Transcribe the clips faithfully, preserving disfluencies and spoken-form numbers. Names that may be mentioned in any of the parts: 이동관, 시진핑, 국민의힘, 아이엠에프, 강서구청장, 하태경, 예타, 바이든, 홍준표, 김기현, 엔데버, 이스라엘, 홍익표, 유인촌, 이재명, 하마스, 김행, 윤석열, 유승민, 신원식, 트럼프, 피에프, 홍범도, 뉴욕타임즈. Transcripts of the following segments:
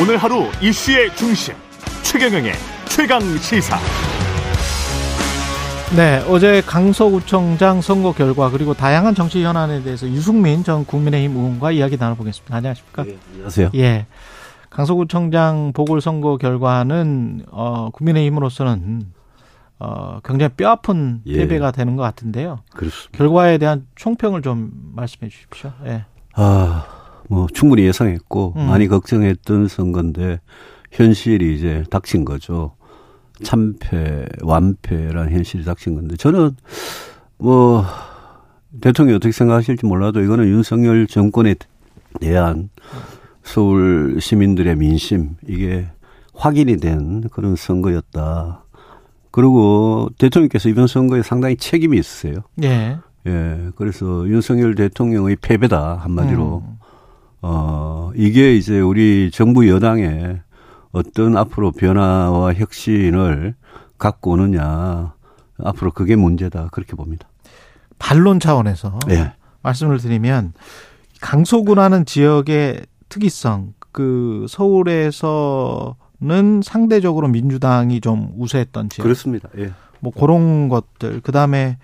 오늘 하루 이슈의 중심, 최경영의 최강시사. 네, 어제 강서구청장 선거 결과 그리고 다양한 정치 현안에 대해서 유승민 전 국민의힘 의원과 이야기 나눠보겠습니다. 안녕하십니까? 네, 안녕하세요. 예, 강서구청장 보궐선거 결과는 어, 국민의힘으로서는 어, 굉장히 뼈아픈 예. 패배가 되는 것 같은데요. 그렇습니다. 결과에 대한 총평을 좀 말씀해 주십시오. 예. 아, 뭐 충분히 예상했고 음. 많이 걱정했던 선거인데 현실이 이제 닥친 거죠. 참패, 완패라는 현실이 닥친 건데, 저는 뭐 대통령이 어떻게 생각하실지 몰라도 이거는 윤석열 정권에 대한 서울 시민들의 민심, 이게 확인이 된 그런 선거였다. 그리고 대통령께서 이번 선거에 상당히 책임이 있으세요. 예. 예. 그래서 윤석열 대통령의 패배다, 한마디로. 음. 어, 이게 이제 우리 정부 여당의 어떤 앞으로 변화와 혁신을 갖고 오느냐, 앞으로 그게 문제다, 그렇게 봅니다. 반론 차원에서 네. 말씀을 드리면, 강서구라는 지역의 특이성, 그 서울에서는 상대적으로 민주당이 좀 우세했던 지역. 그렇습니다. 예. 뭐 그런 것들, 그 다음에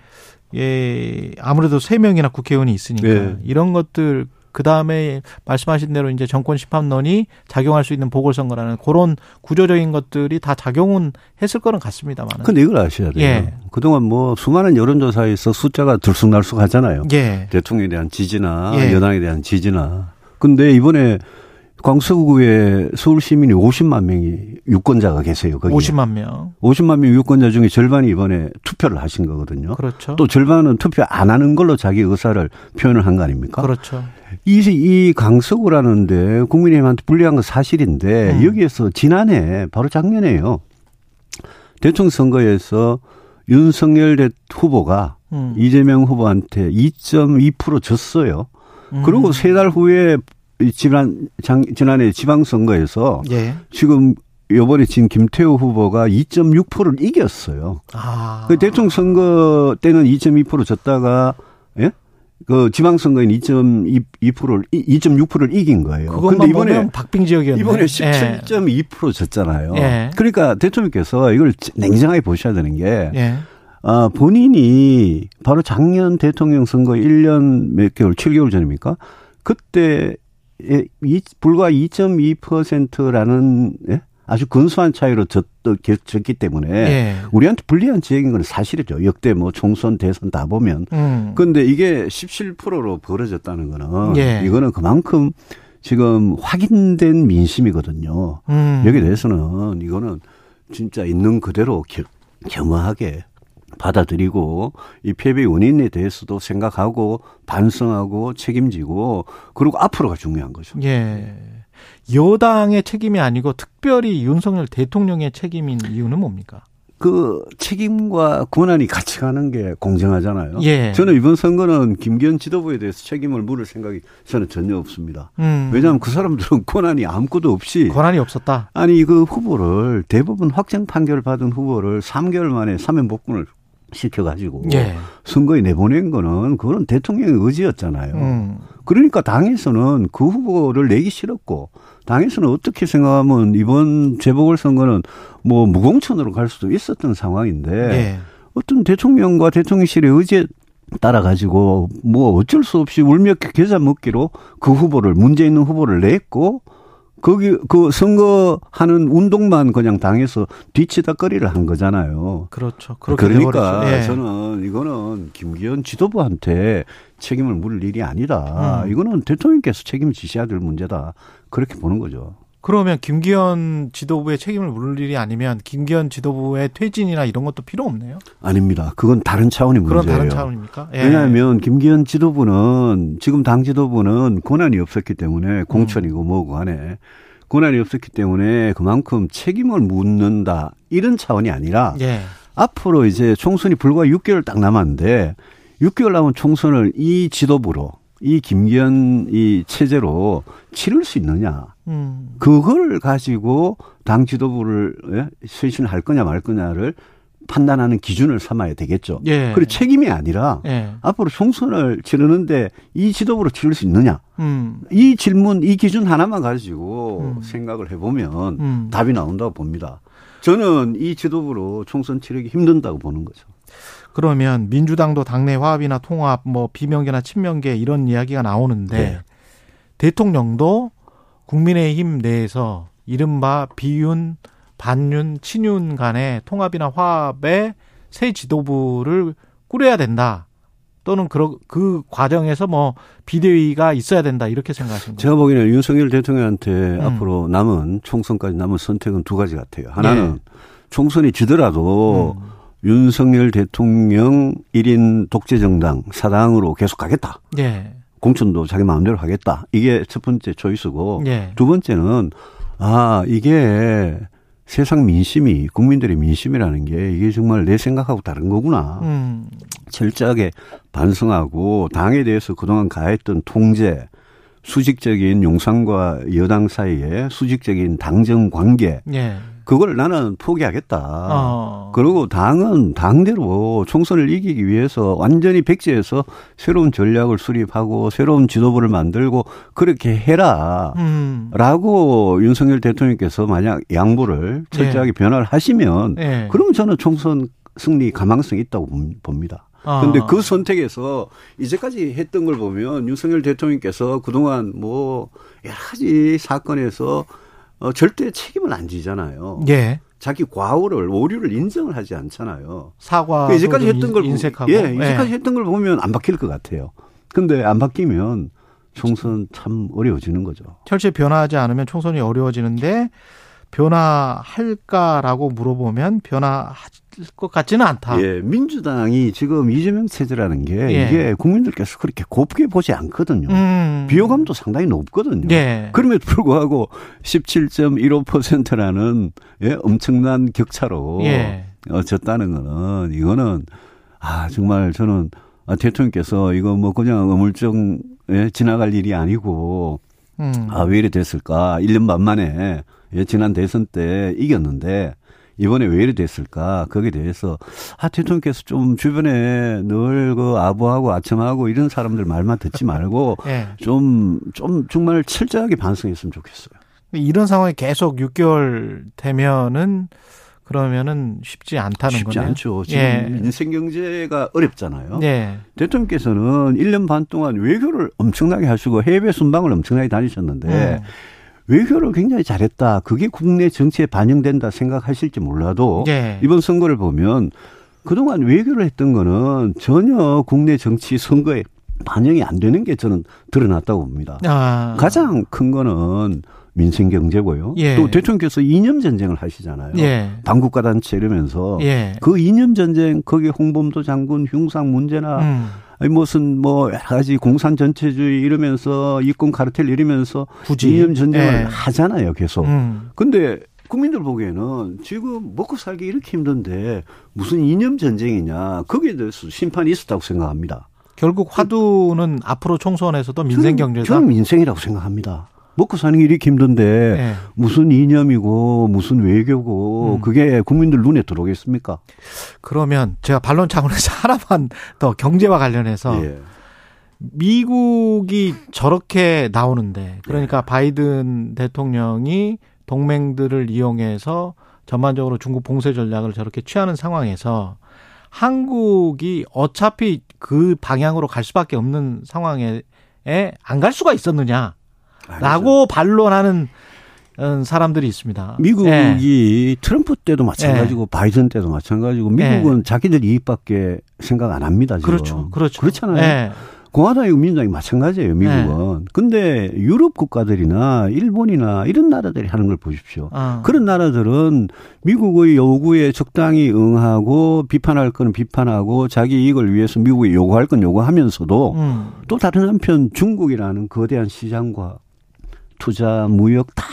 예, 아무래도 세 명이나 국회의원이 있으니까 예. 이런 것들. 그다음에 말씀하신 대로 이제 정권 심판론이 작용할 수 있는 보궐선거라는 그런 구조적인 것들이 다 작용은 했을 거는 같습니다만. 근데 이걸 아셔야 돼요. 예. 그동안 뭐 수많은 여론조사에서 숫자가 들쑥날쑥 하잖아요. 예. 대통령에 대한 지지나 예. 여당에 대한 지지나. 근데 이번에 강서구에 서울시민이 오십만 명이 유권자가 계세요. 거기에. 오십만 명. 오십만 명 유권자 중에 절반이 이번에 투표를 하신 거거든요. 그렇죠. 또 절반은 투표 안 하는 걸로 자기 의사를 표현을 한 거 아닙니까? 그렇죠. 이, 이 강서구라는데 국민의힘한테 불리한 건 사실인데 음. 여기에서 지난해, 바로 작년에요. 대통령 선거에서 윤석열 후보가 음. 이재명 후보한테 이 점 이 퍼센트 졌어요. 음. 그리고 세 달 후에 지난, 지난해 지방선거에서 예. 지금 이번에 진 김태우 후보가 이 점 육 퍼센트를 이겼어요. 아. 그 대통령 선거 때는 이 점 이 퍼센트 졌다가, 예? 그 지방선거인 이 점 이 퍼센트를, 이 점 육 퍼센트를 이긴 거예요. 그런데 이번에, 박빙 지역이었네. 이번에 십칠 점 이 퍼센트 예. 졌잖아요. 예. 그러니까 대통령께서 이걸 냉정하게 보셔야 되는 게, 예. 아, 본인이 바로 작년 대통령 선거 일 년 몇 개월, 칠 개월 전입니까? 그때 예, 이, 불과 이 점 이 퍼센트라는 예? 아주 근소한 차이로 졌, 졌기 때문에 예. 우리한테 불리한 지역인 건 사실이죠. 역대 뭐 총선, 대선 다 보면. 그런데 음. 이게 십칠 퍼센트로 벌어졌다는 거는 예. 이거는 그만큼 지금 확인된 민심이거든요. 음. 여기에 대해서는 이거는 진짜 있는 그대로 겨, 겸허하게 받아들이고 이 패배 원인에 대해서도 생각하고 반성하고 책임지고 그리고 앞으로가 중요한 거죠. 예, 여당의 책임이 아니고 특별히 윤석열 대통령의 책임인 이유는 뭡니까? 그 책임과 권한이 같이 가는 게 공정하잖아요. 예. 저는 이번 선거는 김기현 지도부에 대해서 책임을 물을 생각이 저는 전혀 없습니다. 음. 왜냐하면 그 사람들은 권한이 아무것도 없이. 권한이 없었다. 아니 그 후보를 대법원 확정 판결을 받은 후보를 삼 개월 만에 사면 복권을 시켜가지고 예. 선거에 내보낸 거는 그건 대통령의 의지였잖아요. 음. 그러니까 당에서는 그 후보를 내기 싫었고 당에서는 어떻게 생각하면 이번 재보궐선거는 뭐 무공천으로 갈 수도 있었던 상황인데 예. 어떤 대통령과 대통령실의 의지에 따라 가지고 뭐 어쩔 수 없이 울며 겨자 먹기로 그 후보를 문제 있는 후보를 냈고 거기 그 선거하는 운동만 그냥 당해서 뒤치다거리를 한 거잖아요. 그렇죠. 그러니까 예. 저는 이거는 김기현 지도부한테 책임을 물을 일이 아니다. 음. 이거는 대통령께서 책임을 지셔야 될 문제다. 그렇게 보는 거죠. 그러면 김기현 지도부의 책임을 물을 일이 아니면 김기현 지도부의 퇴진이나 이런 것도 필요 없네요? 아닙니다. 그건 다른 차원의 문제예요. 그건 다른 차원입니까? 예. 왜냐하면 김기현 지도부는 지금 당 지도부는 권한이 없었기 때문에 공천이고 뭐고 하네. 권한이 없었기 때문에 그만큼 책임을 묻는다. 이런 차원이 아니라 예. 앞으로 이제 총선이 불과 육 개월 딱 남았는데 육 개월 남은 총선을 이 지도부로 이 김기현 이 체제로 치를 수 있느냐. 음. 그걸 가지고 당 지도부를 쇄신할 거냐 말 거냐를 판단하는 기준을 삼아야 되겠죠. 예. 그리고 책임이 아니라 예. 앞으로 총선을 치르는데 이 지도부로 치를 수 있느냐. 음. 이 질문, 이 기준 하나만 가지고 음. 생각을 해보면 음. 답이 나온다고 봅니다. 저는 이 지도부로 총선 치르기 힘든다고 보는 거죠. 그러면 민주당도 당내 화합이나 통합, 뭐 비명계나 친명계 이런 이야기가 나오는데 네. 대통령도 국민의힘 내에서 이른바 비윤, 반윤, 친윤 간의 통합이나 화합의 새 지도부를 꾸려야 된다. 또는 그, 그 과정에서 뭐 비대위가 있어야 된다. 이렇게 생각하십니까? 제가 보기에는 윤석열 대통령한테 음. 앞으로 남은 총선까지 남은 선택은 두 가지 같아요. 하나는 예. 총선이 지더라도 음. 윤석열 대통령 일 인 독재정당 사당으로 계속 가겠다. 예. 공천도 자기 마음대로 하겠다. 이게 첫 번째 초이스고 예. 두 번째는 아 이게 세상 민심이 국민들의 민심이라는 게 이게 정말 내 생각하고 다른 거구나. 음. 철저하게 반성하고 당에 대해서 그동안 가했던 통제, 수직적인 용산과 여당 사이의 수직적인 당정 관계. 예. 그걸 나는 포기하겠다. 어. 그리고 당은 당대로 총선을 이기기 위해서 완전히 백지에서 새로운 전략을 수립하고 새로운 지도부를 만들고 그렇게 해라. 음. 라고 윤석열 대통령께서 만약 양보를 철저하게 예. 변화를 하시면 예. 그러면 저는 총선 승리 가망성이 있다고 봅니다. 그런데 어. 그 선택에서 이제까지 했던 걸 보면 윤석열 대통령께서 그동안 뭐 여러 가지 사건에서 어, 절대 책임을 안 지잖아요. 예. 자기 과오를, 오류를 인정을 하지 않잖아요. 사과. 그러니까 이제까지 했던 걸 인색하고. 예, 이제까지 예. 했던 걸 보면 안 바뀔 것 같아요. 근데 안 바뀌면 총선 참 어려워지는 거죠. 철저히 변화하지 않으면 총선이 어려워지는데 변화할까라고 물어보면 변화할 것 같지는 않다. 예, 민주당이 지금 이재명 체제라는 게 예. 이게 국민들께서 그렇게 곱게 보지 않거든요. 음. 비호감도 상당히 높거든요. 예. 그럼에도 불구하고 십칠 점 일오 퍼센트라는 예, 엄청난 격차로 예. 어, 졌다는 거는 이거는 아 정말 저는 아, 대통령께서 이거 뭐 그냥 어물쩡 예, 지나갈 일이 아니고 음. 아, 왜 이래 됐을까? 일 년 반 만에 예, 지난 대선 때 이겼는데 이번에 왜 이래 됐을까? 거기에 대해서 아 대통령께서 좀 주변에 늘 그 아부하고 아첨하고 이런 사람들 말만 듣지 말고 좀좀 네. 좀 정말 철저하게 반성했으면 좋겠어요. 이런 상황이 계속 육 개월 되면은 그러면은 쉽지 않다는 거네요. 쉽지 않죠. 지금 예. 인생 경제가 어렵잖아요. 예. 대통령께서는 일 년 반 동안 외교를 엄청나게 하시고 해외 순방을 엄청나게 다니셨는데. 음. 외교를 굉장히 잘했다. 그게 국내 정치에 반영된다 생각하실지 몰라도 예. 이번 선거를 보면 그동안 외교를 했던 거는 전혀 국내 정치 선거에 반영이 안 되는 게 저는 드러났다고 봅니다. 아. 가장 큰 거는 민생 경제고요. 예. 또 대통령께서 이념 전쟁을 하시잖아요. 예. 당국가 단체 이러면서 예. 그 이념 전쟁 거기 홍범도 장군 흉상 문제나 음. 아니 무슨 뭐 여러 가지 공산 전체주의 이러면서 이권 카르텔 이러면서 굳이? 이념 전쟁을 예. 하잖아요. 계속. 근데 음. 국민들 보기에는 지금 먹고 살기 이렇게 힘든데 무슨 이념 전쟁이냐. 거기에 대해서 심판이 있었다고 생각합니다. 결국 화두는 그, 앞으로 총선에서도 민생 경제다. 저는 민생이라고 생각합니다. 먹고 사는 게 이렇게 힘든데 네. 무슨 이념이고 무슨 외교고 음. 그게 국민들 눈에 들어오겠습니까? 그러면 제가 반론 차원에서 하나만 더 경제와 관련해서 예. 미국이 저렇게 나오는데 그러니까 예. 바이든 대통령이 동맹들을 이용해서 전반적으로 중국 봉쇄 전략을 저렇게 취하는 상황에서 한국이 어차피 그 방향으로 갈 수밖에 없는 상황에 안 갈 수가 있었느냐. 라고 반론하는 사람들이 있습니다. 미국이 예. 트럼프 때도 마찬가지고 예. 바이든 때도 마찬가지고 미국은 예. 자기들 이익밖에 생각 안 합니다. 지금. 그렇죠. 그렇죠. 그렇잖아요. 예. 공화당이고 민주당이 마찬가지예요. 미국은. 그런데 예. 유럽 국가들이나 일본이나 이런 나라들이 하는 걸 보십시오. 아. 그런 나라들은 미국의 요구에 적당히 응하고 비판할 건 비판하고 자기 이익을 위해서 미국이 요구할 건 요구하면서도 음. 또 다른 한편 중국이라는 거대한 시장과 투자, 무역 다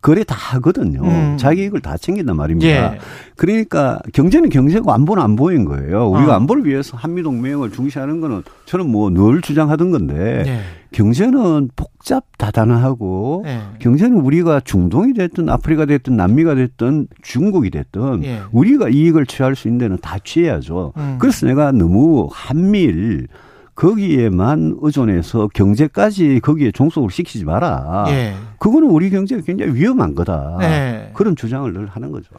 거래 다 하거든요. 음. 자기 이익을 다 챙긴단 말입니다. 예. 그러니까 경제는 경제고 안보는 안보인 거예요. 우리가 아. 안보를 위해서 한미동맹을 중시하는 거는 저는 뭐 늘 주장하던 건데 예. 경제는 복잡다단하고 예. 경제는 우리가 중동이 됐든 아프리카 됐든 남미가 됐든 중국이 됐든 예. 우리가 이익을 취할 수 있는 데는 다 취해야죠. 음. 그래서 내가 너무 한미일 거기에만 의존해서 경제까지 거기에 종속을 시키지 마라. 예. 그거는 우리 경제가 굉장히 위험한 거다. 예. 그런 주장을 늘 하는 거죠.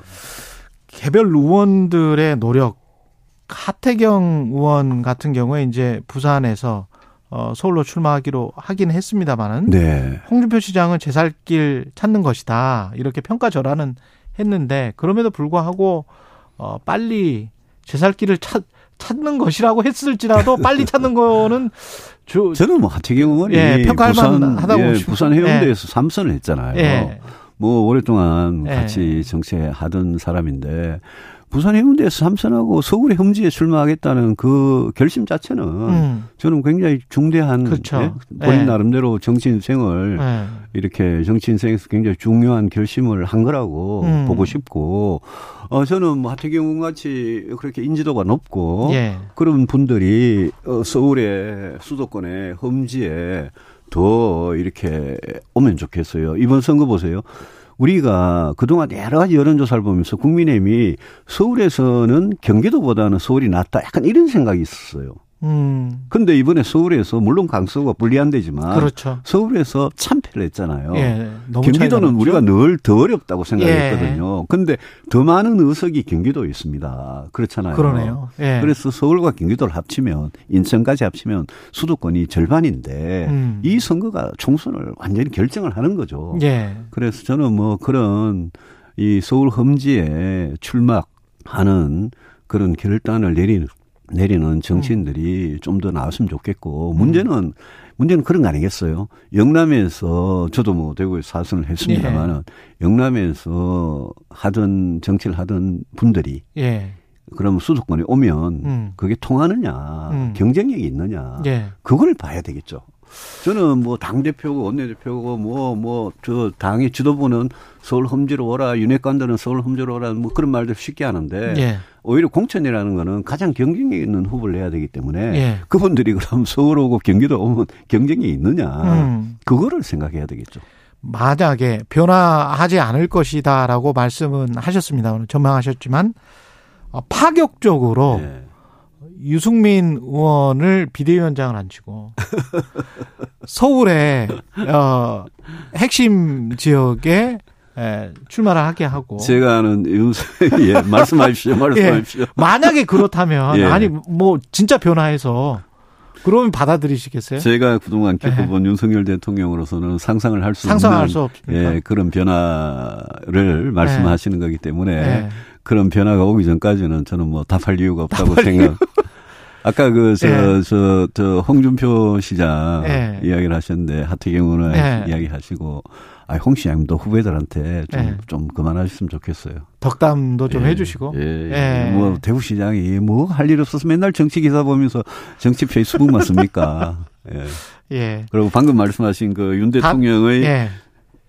개별 의원들의 노력, 하태경 의원 같은 경우에 이제 부산에서 어, 서울로 출마하기로 하긴 했습니다만은 네. 홍준표 시장은 제 살 길 찾는 것이다 이렇게 평가절하는 했는데 그럼에도 불구하고 어, 빨리 제 살 길을 찾 찾는 것이라고 했을지라도 빨리 찾는 거는 저, 저는 뭐 하태경 의원이 예, 평가할 만하다고 예, 부산 해운대에서 예. 삼 선을 했잖아요. 예. 뭐 오랫동안 예. 같이 정치하던 사람인데 부산 해운대에서 삼 선하고 서울의 험지에 출마하겠다는 그 결심 자체는 음. 저는 굉장히 중대한 그렇죠. 예? 본인 예. 나름대로 정치인생을 예. 이렇게 정치인생에서 굉장히 중요한 결심을 한 거라고 음. 보고 싶고 어 저는 뭐 하태경 같이 그렇게 인지도가 높고 예. 그런 분들이 어, 서울의 수도권의 험지에 더 이렇게 오면 좋겠어요. 이번 선거 보세요. 우리가 그동안 여러 가지 여론조사를 보면서 국민의힘이 서울에서는 경기도보다는 서울이 낫다 약간 이런 생각이 있었어요. 그런데 음. 이번에 서울에서 물론 강서구가 불리한 데지만 그렇죠. 서울에서 참패를 했잖아요. 예, 경기도는 우리가 늘 더 어렵다고 생각했거든요. 그런데 예. 더 많은 의석이 경기도에 있습니다. 그렇잖아요. 그러네요. 예. 그래서 서울과 경기도를 합치면 인천까지 합치면 수도권이 절반인데 음. 이 선거가 총선을 완전히 결정을 하는 거죠. 예. 그래서 저는 뭐 그런 이 서울 험지에 출마하는 그런 결단을 내리는 내리는 정치인들이 음. 좀 더 나왔으면 좋겠고 문제는 문제는 그런 거 아니겠어요? 영남에서 저도 뭐 대구에서 사선을 했습니다만은 예. 영남에서 하던 정치를 하던 분들이 예. 그러면 수도권에 오면 음. 그게 통하느냐 음. 경쟁력이 있느냐 예. 그걸 봐야 되겠죠. 저는 뭐 당대표고 원내대표고 뭐 뭐 저 당의 지도부는 서울 험지로 오라 윤핵관들은 서울 험지로 오라 뭐 그런 말들 쉽게 하는데 예. 오히려 공천이라는 거는 가장 경쟁력 있는 후보를 해야 되기 때문에 예. 그분들이 그럼 서울 오고 경기도 오면 경쟁이 있느냐 음. 그거를 생각해야 되겠죠. 만약에 변화하지 않을 것이다라고 말씀은 하셨습니다. 오늘 전망하셨지만 파격적으로 예. 유승민 의원을 비대위원장을 앉히고 서울의 어, 핵심 지역에 예, 출마를 하게 하고 제가 아는 유승민 예, 말씀하십시오, 말씀하십시오. 예, 만약에 그렇다면 예. 아니 뭐 진짜 변화해서 그러면 받아들이시겠어요? 제가 그동안 겪어본 예. 윤석열 대통령으로서는 상상을 할 수 상상할 수 없습니다. 예, 그런 변화를 말씀하시는 예. 거기 때문에 예. 그런 변화가 오기 전까지는 저는 뭐 답할 이유가 없다고 답할 생각. 이유. 아까 그, 저, 예. 저, 저, 홍준표 시장 예. 이야기를 하셨는데, 하태경 의원 예. 이야기 하시고, 아, 홍 시장님도 후배들한테 좀, 예. 좀 그만하셨으면 좋겠어요. 덕담도 좀 예. 해주시고. 예. 예. 예. 뭐, 대구 시장이 뭐 할 일 없어서 맨날 정치 기사 보면서 정치표에 수긍만 씁니까? 예. 예. 그리고 방금 말씀하신 그 윤 대통령의 예.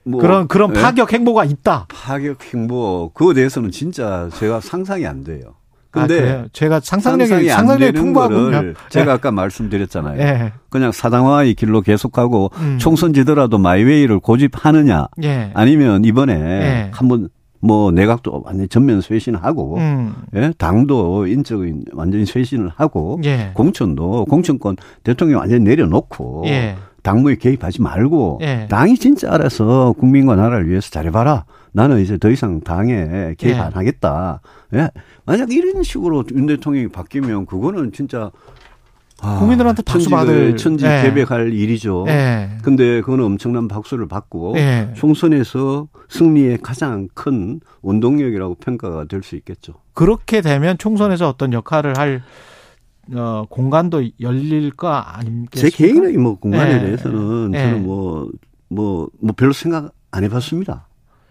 뭐 그런 그런 파격 행보가 있다. 파격 행보 그거에 대해서는 진짜 제가 상상이 안 돼요. 근데 아, 제가 상상력이 상상이, 상상력이 풍부하군요. 제가 아까 말씀드렸잖아요. 예. 그냥 사당화의 길로 계속하고 음. 총선 지더라도 마이웨이를 고집하느냐, 예. 아니면 이번에 예. 한번 뭐 내각도 완전 전면 쇄신하고, 음. 예? 당도 인적인 완전히 쇄신을 하고, 예. 공천도 공천권 대통령 완전 내려놓고. 예. 당무에 개입하지 말고 예. 당이 진짜 알아서 국민과 나라를 위해서 잘해봐라. 나는 이제 더 이상 당에 개입 예. 안 하겠다. 예? 만약 이런 식으로 윤 대통령이 바뀌면 그거는 진짜 아, 국민들한테 박수 받을 천지 예. 개백할 일이죠. 그런데 예. 그거는 엄청난 박수를 받고 예. 총선에서 승리의 가장 큰 원동력이라고 평가가 될 수 있겠죠. 그렇게 되면 총선에서 어떤 역할을 할 어, 공간도 열릴 거 아닙니까? 제 개인의 뭐 공간에 예. 대해서는 예. 저는 뭐, 뭐, 뭐 별로 생각 안 해봤습니다.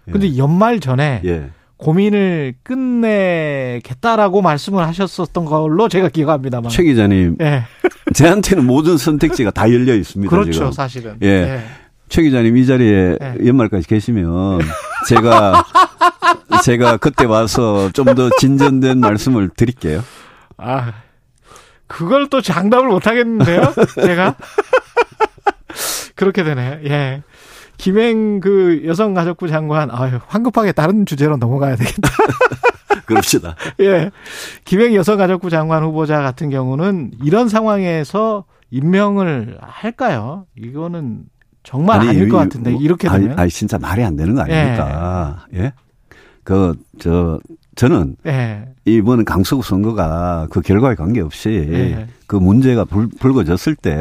예. 근데 연말 전에 예. 고민을 끝내겠다라고 말씀을 하셨었던 걸로 제가 기억합니다만. 최 기자님. 예. 저한테는 모든 선택지가 다 열려 있습니다. 그렇죠, 지금. 사실은. 예. 예. 최 기자님 이 자리에 네. 연말까지 계시면 제가 제가 그때 와서 좀 더 진전된 말씀을 드릴게요. 아, 그걸 또 장담을 못 하겠는데요, 제가. 그렇게 되네. 예. 김행 그 여성가족부 장관, 아유, 황급하게 다른 주제로 넘어가야 되겠다. 그럽시다. 예. 김행 여성가족부 장관 후보자 같은 경우는 이런 상황에서 임명을 할까요? 이거는 정말 아니, 아닐 것 같은데, 뭐, 이렇게 되면. 아니, 아니, 진짜 말이 안 되는 거 아닙니까? 예. 예? 그, 저, 저는 예. 이번 강서구 선거가 그 결과에 관계없이 예. 그 문제가 불, 불거졌을 때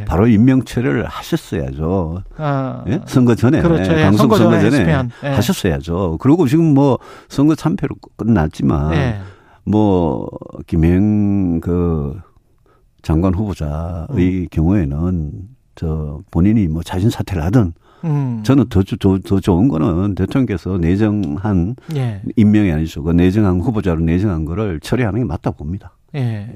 예. 바로 임명체를 하셨어야죠. 아, 예? 선거 전에. 그렇죠. 예. 강서구 선거, 선거 전에 예. 하셨어야죠. 그리고 지금 뭐 선거 참패로 끝났지만 예. 뭐 김행 그 장관 후보자의 음. 경우에는 저 본인이 뭐 자진 사퇴를 하든 음. 저는 더, 더, 더 좋은 거는 대통령께서 내정한 예. 임명이 아니죠. 그 내정한 후보자로 내정한 거를 처리하는 게 맞다고 봅니다. 예. 예.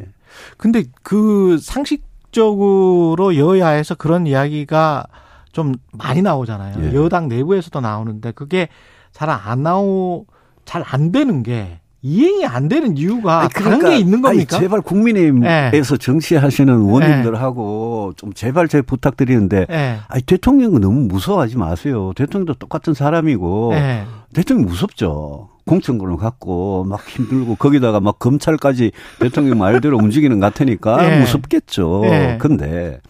근데 그 상식적으로 여야에서 그런 이야기가 좀 많이 나오잖아요. 예. 여당 내부에서도 나오는데 그게 잘 안 나오, 잘 안 되는 게 이행이 안 되는 이유가 아니, 그러니까, 다른 게 있는 겁니까? 아니, 제발 국민의힘에서 네. 정치하시는 의원님들하고 네. 좀 제발 제가 부탁드리는데 네. 아니, 대통령은 너무 무서워하지 마세요. 대통령도 똑같은 사람이고 네. 대통령 무섭죠. 공천권을 갖고 막 힘들고 거기다가 막 검찰까지 대통령 말대로 움직이는 것 같으니까 네. 무섭겠죠. 근데 네.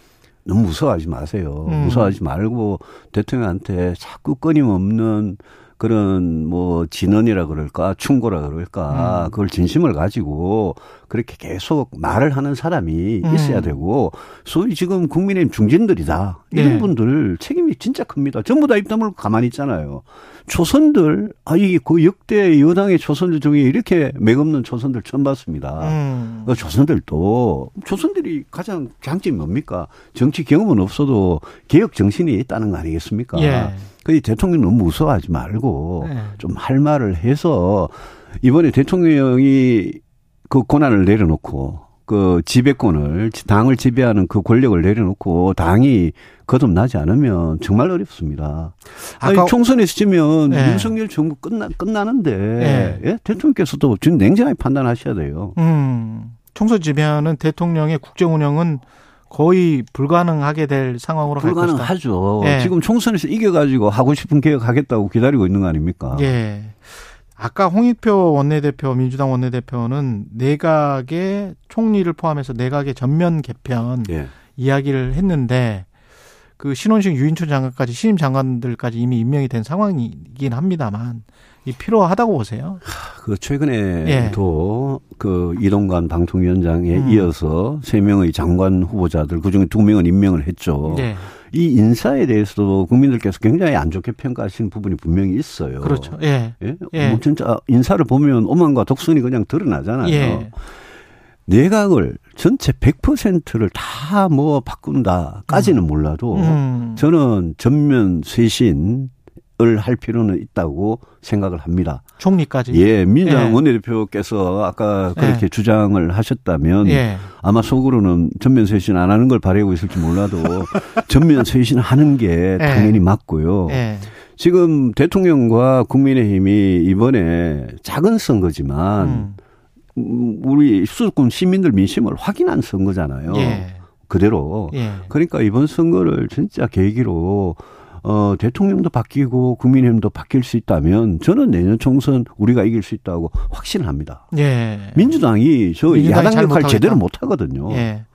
너무 무서워하지 마세요. 음. 무서워하지 말고 대통령한테 자꾸 끊임없는 그런 뭐 진언이라 그럴까 충고라 그럴까 음. 그걸 진심을 가지고 그렇게 계속 말을 하는 사람이 음. 있어야 되고 소위 지금 국민의힘 중진들이다. 네. 이런 분들 책임이 진짜 큽니다. 전부 다 입 다물고 가만히 있잖아요. 초선들 아 이게 그 역대 여당의 초선들 중에 이렇게 맥없는 초선들 처음 봤습니다. 음. 그 초선들도 초선들이 가장 장점이 뭡니까? 정치 경험은 없어도 개혁 정신이 있다는 거 아니겠습니까? 예. 그 대통령 너무 무서워하지 말고 네. 좀 할 말을 해서 이번에 대통령이 그 권한을 내려놓고 그 지배권을 당을 지배하는 그 권력을 내려놓고 당이 거듭나지 않으면 정말 어렵습니다. 아니, 총선에서 지면 네. 윤석열 정부 끝나, 끝나는데 네. 예? 대통령께서도 지금 냉정하게 판단하셔야 돼요. 음, 총선 지면은 대통령의 국정 운영은 거의 불가능하게 될 상황으로 갈 것이다. 불가능하죠. 예. 지금 총선에서 이겨가지고 하고 싶은 개혁하겠다고 기다리고 있는 거 아닙니까? 예. 아까 홍익표 원내대표, 민주당 원내대표는 내각의 총리를 포함해서 내각의 전면 개편 예. 이야기를 했는데 그 신원식 유인촌 장관까지 신임 장관들까지 이미 임명이 된 상황이긴 합니다만 이 필요하다고 보세요? 그 최근에도 예. 그 이동관 방통위원장에 음. 이어서 세 명의 장관 후보자들 그중에 두 명은 임명을 했죠. 예. 이 인사에 대해서도 국민들께서 굉장히 안 좋게 평가하시는 부분이 분명히 있어요. 그렇죠. 예. 예? 예. 뭐 진짜 인사를 보면 오만과 독선이 그냥 드러나잖아요. 예. 내각을 전체 백 퍼센트를 다 뭐 바꾼다까지는 음. 몰라도 음. 저는 전면 쇄신. 할 필요는 있다고 생각을 합니다. 총리까지. 예, 민주당 예. 원내대표께서 아까 그렇게 예. 주장을 하셨다면 예. 아마 속으로는 전면 쇄신 안 하는 걸 바라고 있을지 몰라도 전면 쇄신하는 게 예. 당연히 맞고요. 예. 지금 대통령과 국민의힘이 이번에 작은 선거지만 음. 우리 수도권 시민들 민심을 확인한 선거잖아요. 예. 그대로. 예. 그러니까 이번 선거를 진짜 계기로 어, 대통령도 바뀌고 국민의힘도 바뀔 수 있다면 저는 내년 총선 우리가 이길 수 있다고 확신합니다. 예. 민주당이 저 야당 역할 제대로 못 하거든요. 예.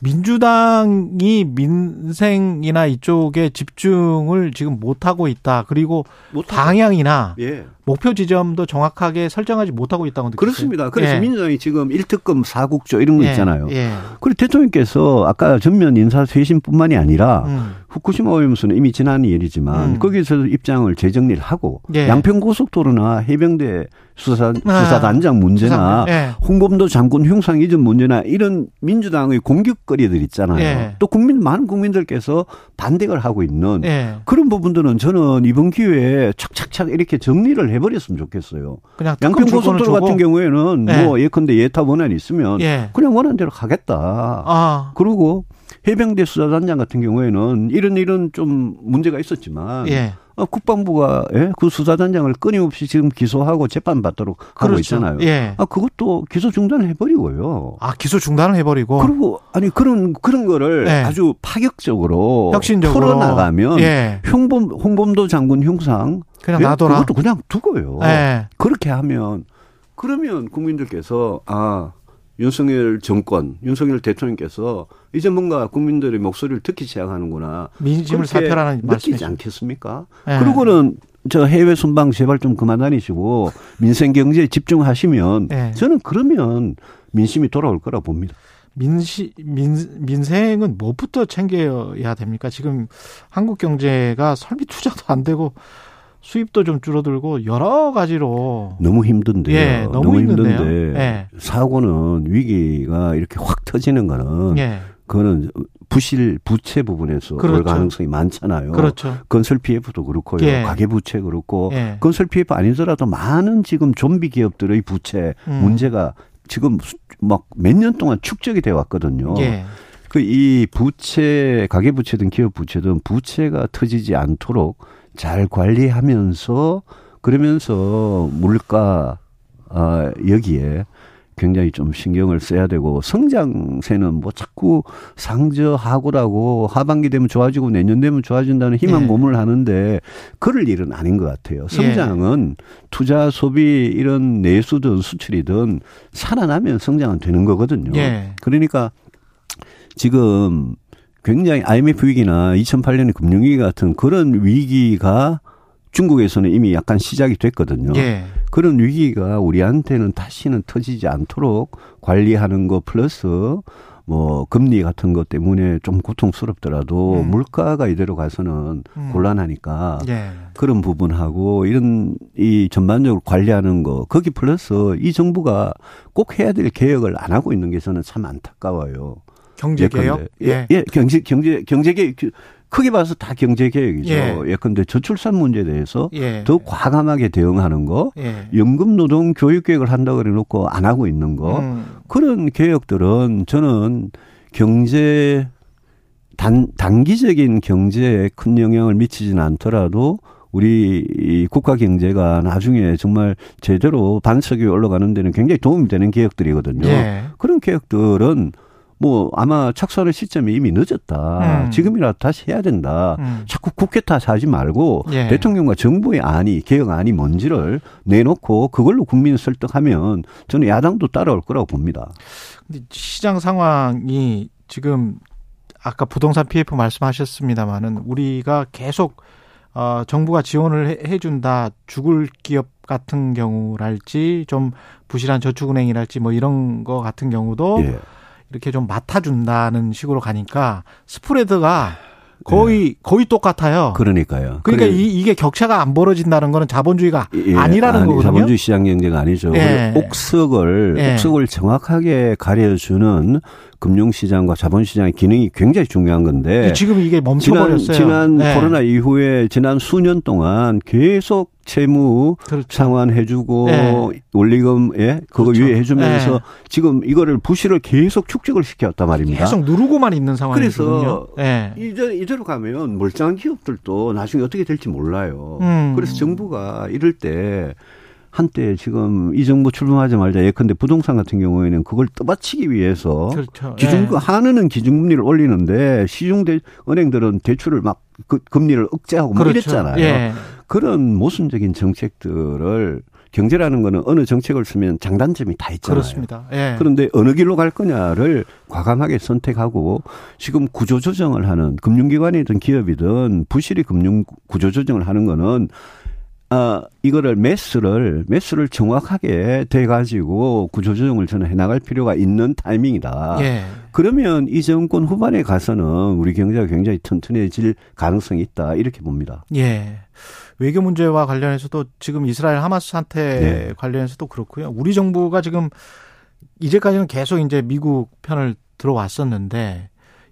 민주당이 민생이나 이쪽에 집중을 지금 못 하고 있다. 그리고 못하고. 방향이나 예. 목표 지점도 정확하게 설정하지 못하고 있다고 느꼈어요. 그렇습니다. 그래서 예. 민주당이 지금 일특검 사국조 이런 거 있잖아요. 예. 예. 그리고 대통령께서 아까 전면 인사 쇄신뿐만이 아니라 음. 후쿠시마 오염수는 이미 지난 일이지만 음. 거기에서 입장을 재정리를 하고 예. 양평고속도로나 해병대 수사, 수사단장 문제나 예. 홍범도 장군 흉상 이전 문제나 이런 민주당의 공격거리들 있잖아요. 예. 또 국민 많은 국민들께서 반대를 하고 있는 예. 그런 부분들은 저는 이번 기회에 착착착 이렇게 정리를 해버렸으면 좋겠어요. 양평고속도로 같은 경우에는 예. 뭐 예컨대 예타 원안이 있으면 예. 그냥 원안대로 가겠다. 아. 그리고 해병대 수사단장 같은 경우에는 이런 이런 좀 문제가 있었지만 예. 어, 국방부가 예? 그 수사단장을 끊임없이 지금 기소하고 재판받도록 그렇죠. 하고 있잖아요. 예. 아 그것도 기소 중단을 해버리고요. 아 기소 중단을 해버리고. 그리고 아니 그런 그런 거를 예. 아주 파격적으로 혁신적으로 풀어나가면 예. 홍범 홍범도 장군 흉상 그냥 예? 놔둬라. 그것도 그냥 두고요. 예. 그렇게 하면 그러면 국민들께서 아. 윤석열 정권, 윤석열 대통령께서 이제 뭔가 국민들의 목소리를 듣기 시작하는구나. 민심을 사표라는 말씀이죠. 느끼지 않겠습니까? 네. 그리고는 저 해외 순방 제발 좀 그만 다니시고 민생 경제에 집중하시면 네. 저는 그러면 민심이 돌아올 거라 봅니다. 민시, 민, 민생은 무엇부터 챙겨야 됩니까? 지금 한국 경제가 설비 투자도 안 되고 수입도 좀 줄어들고 여러 가지로 너무 힘든데요. 예, 너무, 너무 힘든데 예. 사고는 위기가 이렇게 확 터지는 거는 예. 그거는 부실 부채 부분에서 그렇죠. 올 가능성이 많잖아요. 그렇죠. 건설 피에프도 그렇고요. 예. 가계 부채 그렇고 예. 건설 피에프 아니더라도 많은 지금 좀비 기업들의 부채 음. 문제가 지금 막 몇 년 동안 축적이 되어 왔거든요. 예. 그 이 부채 가계 부채든 기업 부채든 부채가 터지지 않도록 잘 관리하면서 그러면서 물가 아, 여기에 굉장히 좀 신경을 써야 되고 성장세는 뭐 자꾸 상저하고라고 하반기 되면 좋아지고 내년 되면 좋아진다는 희망 예. 고문을 하는데 그럴 일은 아닌 것 같아요. 성장은 예. 투자, 소비 이런 내수든 수출이든 살아나면 성장은 되는 거거든요. 예. 그러니까 지금 굉장히 아이엠에프 위기나 이천팔 년의 금융위기 같은 그런 위기가 중국에서는 이미 약간 시작이 됐거든요. 예. 그런 위기가 우리한테는 다시는 터지지 않도록 관리하는 것 플러스 뭐 금리 같은 것 때문에 좀 고통스럽더라도 음. 물가가 이대로 가서는 음. 곤란하니까 예. 그런 부분하고 이런 이 전반적으로 관리하는 거 거기 플러스 이 정부가 꼭 해야 될 개혁을 안 하고 있는 게 저는 참 안타까워요. 경제개혁? 예. 예, 경제, 경제, 경제개혁. 크게 봐서 다 경제개혁이죠. 예. 예컨대 저출산 문제에 대해서 예. 더 과감하게 대응하는 거, 예. 연금 노동 교육개혁을 한다고 해놓고 안 하고 있는 거, 음. 그런 개혁들은 저는 경제, 단, 단기적인 경제에 큰 영향을 미치진 않더라도 우리 국가 경제가 나중에 정말 제대로 반석이 올라가는 데는 굉장히 도움이 되는 개혁들이거든요. 예. 그런 개혁들은 뭐 아마 착수하는 시점이 이미 늦었다. 음. 지금이라도 다시 해야 된다. 음. 자꾸 국회 탓하지 말고 예. 대통령과 정부의 안이 개혁안이 뭔지를 내놓고 그걸로 국민을 설득하면 저는 야당도 따라올 거라고 봅니다. 근데 시장 상황이 지금 아까 부동산 피에프 말씀하셨습니다마는 우리가 계속 어, 정부가 지원을 해, 해준다. 죽을 기업 같은 경우랄지 좀 부실한 저축은행이랄지 뭐 이런 거 같은 경우도 예. 이렇게 좀 맡아준다는 식으로 가니까 스프레드가 거의 네. 거의 똑같아요. 그러니까요. 그러니까 그래. 이, 이게 격차가 안 벌어진다는 거는 자본주의가 예, 아니라는 아니, 거거든요. 자본주의 시장 경제가 아니죠. 예. 옥석을 예. 옥석을 정확하게 가려주는 금융시장과 자본시장의 기능이 굉장히 중요한 건데 지금 이게 멈춰버렸어요. 지난, 지난 예. 코로나 이후에 지난 수년 동안 계속 채무 그렇죠. 상환해주고 예. 원리금 예 그거 그렇죠. 유예해주면서 예. 지금 이거를 부실을 계속 축적을 시켰단 말입니다. 계속 누르고만 있는 상황이거든요. 그래서 예. 이제 이대로 가면 멀쩡한 기업들도 나중에 어떻게 될지 몰라요. 음. 그래서 정부가 이럴 때 한때 지금 이 정부 출범하자마자 예컨대 부동산 같은 경우에는 그걸 떠받치기 위해서 그렇죠. 기준 예. 한은은 기준금리를 올리는데 시중대 은행들은 대출을 막 그 금리를 억제하고 그렇죠. 막 이랬잖아요. 예. 그런 모순적인 정책들을 경제라는 거는 어느 정책을 쓰면 장단점이 다 있잖아요. 그렇습니다. 예. 그런데 어느 길로 갈 거냐를 과감하게 선택하고 지금 구조조정을 하는 금융기관이든 기업이든 부실이 금융 구조조정을 하는 거는 아, 이거를 매수를, 매수를 정확하게 돼가지고 구조조정을 저는 해나갈 필요가 있는 타이밍이다. 예. 그러면 이 정권 후반에 가서는 우리 경제가 굉장히 튼튼해질 가능성이 있다. 이렇게 봅니다. 예. 외교 문제와 관련해서도 지금 이스라엘 하마스 사태 예. 관련해서도 그렇고요. 우리 정부가 지금 이제까지는 계속 이제 미국 편을 들어왔었는데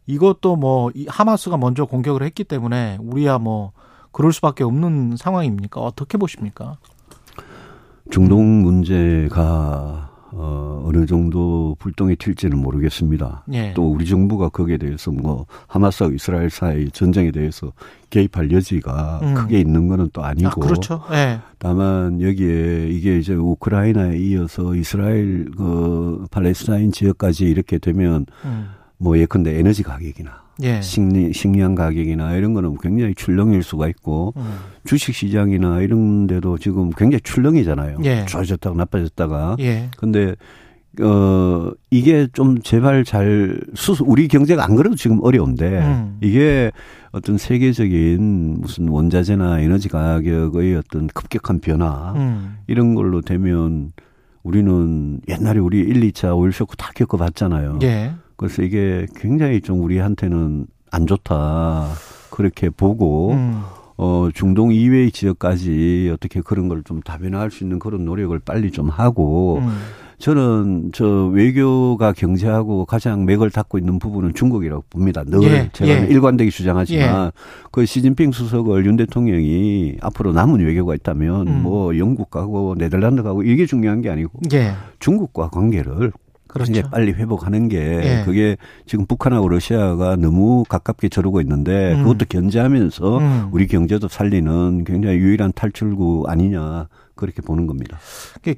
이것도 뭐 하마스가 먼저 공격을 했기 때문에 우리야 뭐 그럴 수밖에 없는 상황입니까? 어떻게 보십니까? 중동 문제가 어, 어느 정도 불똥이 튈지는 모르겠습니다. 예. 또 우리 정부가 거기에 대해서 뭐 하마스와 이스라엘 사이 전쟁에 대해서 개입할 여지가 음. 크게 있는 거는 또 아니고. 아, 그렇죠. 예. 다만 여기에 이게 이제 우크라이나에 이어서 이스라엘 그 팔레스타인 지역까지 이렇게 되면 음. 뭐 예컨대 에너지 가격이나 예. 식리, 식량 가격이나 이런 거는 굉장히 출렁일 수가 있고 음. 주식시장이나 이런 데도 지금 굉장히 출렁이잖아요. 예. 좋아졌다가 나빠졌다가. 그런데 예. 어, 이게 좀 제발 잘 수수, 우리 경제가 안 그래도 지금 어려운데 음. 이게 어떤 세계적인 무슨 원자재나 에너지 가격의 어떤 급격한 변화 음. 이런 걸로 되면 우리는 옛날에 우리 일, 이 차 오일쇼크 다 겪어봤잖아요. 예. 그래서 이게 굉장히 좀 우리한테는 안 좋다 그렇게 보고 음. 어, 중동 이외의 지역까지 어떻게 그런 걸 좀 다변화할 수 있는 그런 노력을 빨리 좀 하고 음. 저는 저 외교가 경제하고 가장 맥을 닫고 있는 부분은 중국이라고 봅니다. 늘 예, 제가 예. 일관되게 주장하지만 예. 그 시진핑 수석을 윤 대통령이 앞으로 남은 외교가 있다면 음. 뭐 영국 가고 네덜란드 가고 이게 중요한 게 아니고 예. 중국과 관계를 그렇죠. 이제 빨리 회복하는 게 예. 그게 지금 북한하고 러시아가 너무 가깝게 저러고 있는데 음. 그것도 견제하면서 음. 우리 경제도 살리는 굉장히 유일한 탈출구 아니냐 그렇게 보는 겁니다.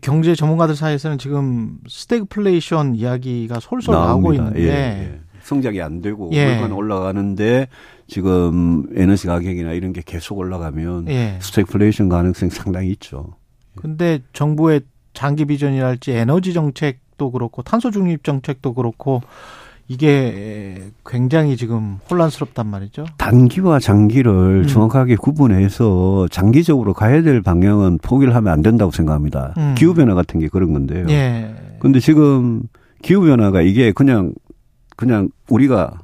경제 전문가들 사이에서는 지금 스태그플레이션 이야기가 솔솔 나옵니다. 나오고 있는데 예. 예. 성장이 안 되고 예. 물건 올라가는데 지금 에너지 가격이나 이런 게 계속 올라가면 예. 스태그플레이션 가능성이 상당히 있죠. 그런데 정부의 장기 비전이랄지 에너지 정책 도 그렇고 탄소 중립 정책도 그렇고 이게 굉장히 지금 혼란스럽단 말이죠. 단기와 장기를 음. 정확하게 구분해서 장기적으로 가야 될 방향은 포기를 하면 안 된다고 생각합니다. 음. 기후변화 같은 게 그런 건데요. 예. 근데 지금 기후변화가 이게 그냥 그냥 우리가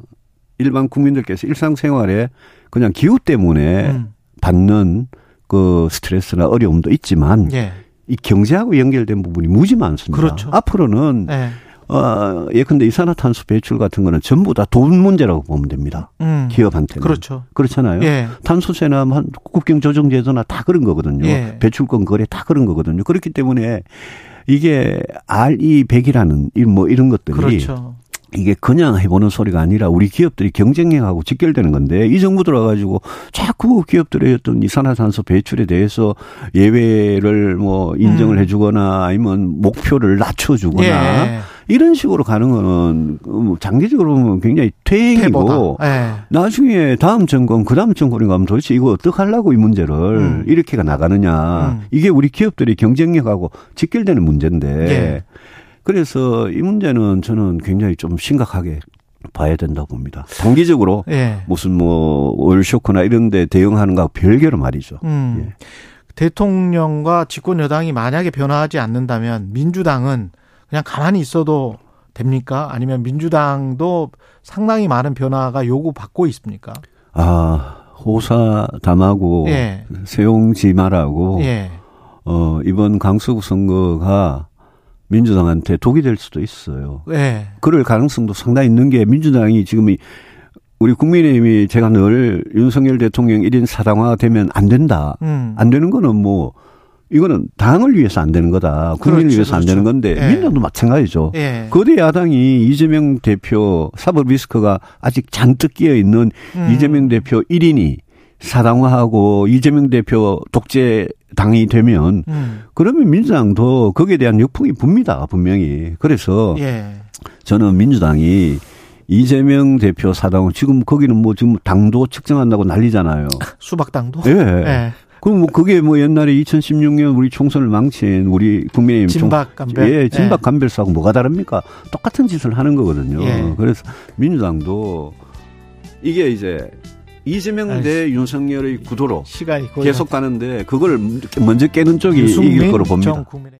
일반 국민들께서 일상생활에 그냥 기후 때문에 음. 받는 그 스트레스나 어려움도 있지만 예. 이 경제하고 연결된 부분이 무지 많습니다. 그렇죠. 앞으로는 네. 어, 예컨대 이산화탄소 배출 같은 거는 전부 다 돈 문제라고 보면 됩니다. 음. 기업한테는. 그렇죠. 그렇잖아요. 예. 탄소세나 국경조정제도나 다 그런 거거든요. 예. 배출권 거래 다 그런 거거든요. 그렇기 때문에 이게 알이 백이라는 뭐 이런 것들이. 그렇죠. 이게 그냥 해보는 소리가 아니라 우리 기업들이 경쟁력하고 직결되는 건데 이 정부 들어가지고 자꾸 기업들의 어떤 이산화탄소 배출에 대해서 예외를 뭐 인정을 음. 해주거나 아니면 목표를 낮춰주거나 예. 이런 식으로 가는 거는 장기적으로 보면 굉장히 퇴행이고 예. 나중에 다음 정권 그다음 정권이 가면 도대체 이거 어떻게 하려고 이 문제를 음. 이렇게가 나가느냐 음. 이게 우리 기업들이 경쟁력하고 직결되는 문제인데 예. 그래서 이 문제는 저는 굉장히 좀 심각하게 봐야 된다고 봅니다. 단기적으로 예. 무슨 뭐 오일쇼크나 이런 데 대응하는 거하고 별개로 말이죠. 음. 예. 대통령과 집권 여당이 만약에 변화하지 않는다면 민주당은 그냥 가만히 있어도 됩니까? 아니면 민주당도 상당히 많은 변화가 요구받고 있습니까? 아, 호사담하고 예. 세옹지마라고 예. 어, 이번 강서구 선거가 민주당한테 독이 될 수도 있어요. 네. 그럴 가능성도 상당히 있는 게 민주당이 지금 우리 국민의힘이 제가 늘 윤석열 대통령 일 인 사당화 되면 안 된다. 음. 안 되는 거는 뭐 이거는 당을 위해서 안 되는 거다. 국민을 그렇죠, 위해서 안 그렇죠. 되는 건데 네. 민주당도 마찬가지죠. 네. 거대 야당이 이재명 대표 사법 리스크가 아직 잔뜩 끼어 있는 음. 이재명 대표 일 인이 사당화하고 이재명 대표 독재 당이 되면 음. 그러면 민주당도 거기에 대한 역풍이 붑니다. 분명히. 그래서 예. 저는 민주당이 이재명 대표 사당화 지금 거기는 뭐 지금 당도 측정한다고 난리잖아요. 수박당도? 예. 예. 그럼 뭐 그게 뭐 옛날에 이천십육 년 우리 총선을 망친 우리 국민의힘 진박 간별. 예, 진박 간별사하고 예. 뭐가 다릅니까? 똑같은 짓을 하는 거거든요. 예. 그래서 민주당도 이게 이제 이재명 알겠습니다. 대 윤석열의 구도로 계속 가는데 그걸 먼저 깨는 쪽이 이길 거로 봅니다.